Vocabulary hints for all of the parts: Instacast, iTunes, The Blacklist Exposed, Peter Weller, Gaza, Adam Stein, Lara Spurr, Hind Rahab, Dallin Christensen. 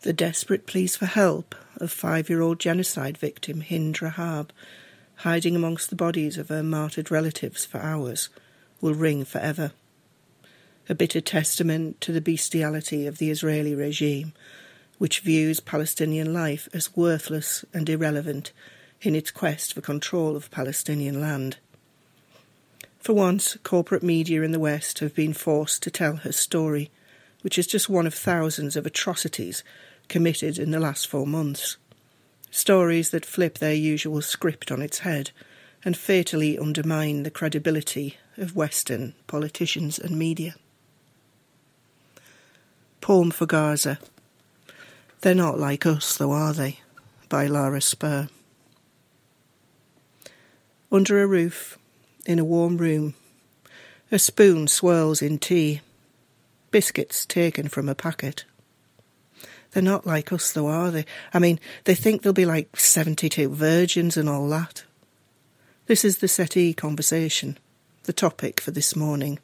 The desperate pleas for help of 5-year-old genocide victim Hind Rahab, hiding amongst the bodies of her martyred relatives for hours, will ring forever. A bitter testament to the bestiality of the Israeli regime, which views Palestinian life as worthless and irrelevant in its quest for control of Palestinian land. For once, corporate media in the West have been forced to tell her story, which is just one of thousands of atrocities committed in the last 4 months. Stories that flip their usual script on its head and fatally undermine the credibility of Western politicians and media. Poem for Gaza. They're not like us, though, are they? By Lara Spurr. Under a roof, in a warm room, a spoon swirls in tea, biscuits taken from a packet. They're not like us, though, are they? I mean, they think they'll be like 72 virgins and all that. This is the settee conversation, the topic for this morning.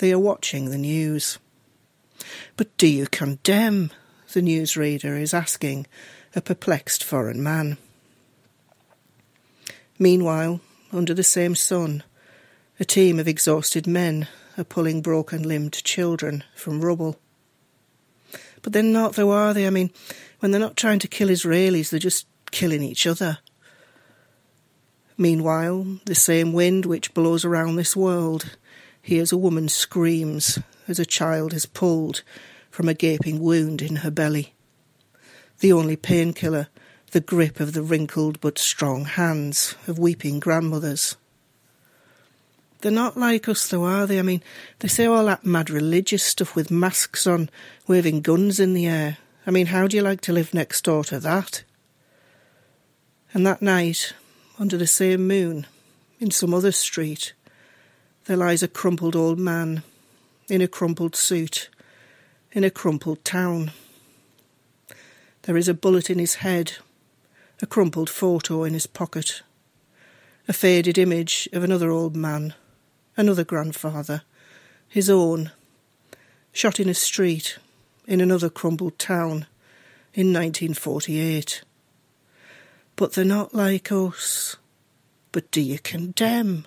They are watching the news. But do you condemn? The newsreader is asking a perplexed foreign man. Meanwhile, under the same sun, a team of exhausted men are pulling broken-limbed children from rubble. But they're not, though, are they? I mean, when they're not trying to kill Israelis, they're just killing each other. Meanwhile, the same wind which blows around this world hears a woman screams as a child is pulled from a gaping wound in her belly. The only painkiller, the grip of the wrinkled but strong hands of weeping grandmothers. They're not like us, though, are they? I mean, they say all that mad religious stuff with masks on, waving guns in the air. I mean, how do you like to live next door to that? And that night, under the same moon, in some other street, there lies a crumpled old man, in a crumpled suit, in a crumpled town. There is a bullet in his head, a crumpled photo in his pocket, a faded image of another old man, another grandfather, his own, shot in a street in another crumpled town in 1948. But they're not like us. But do you condemn?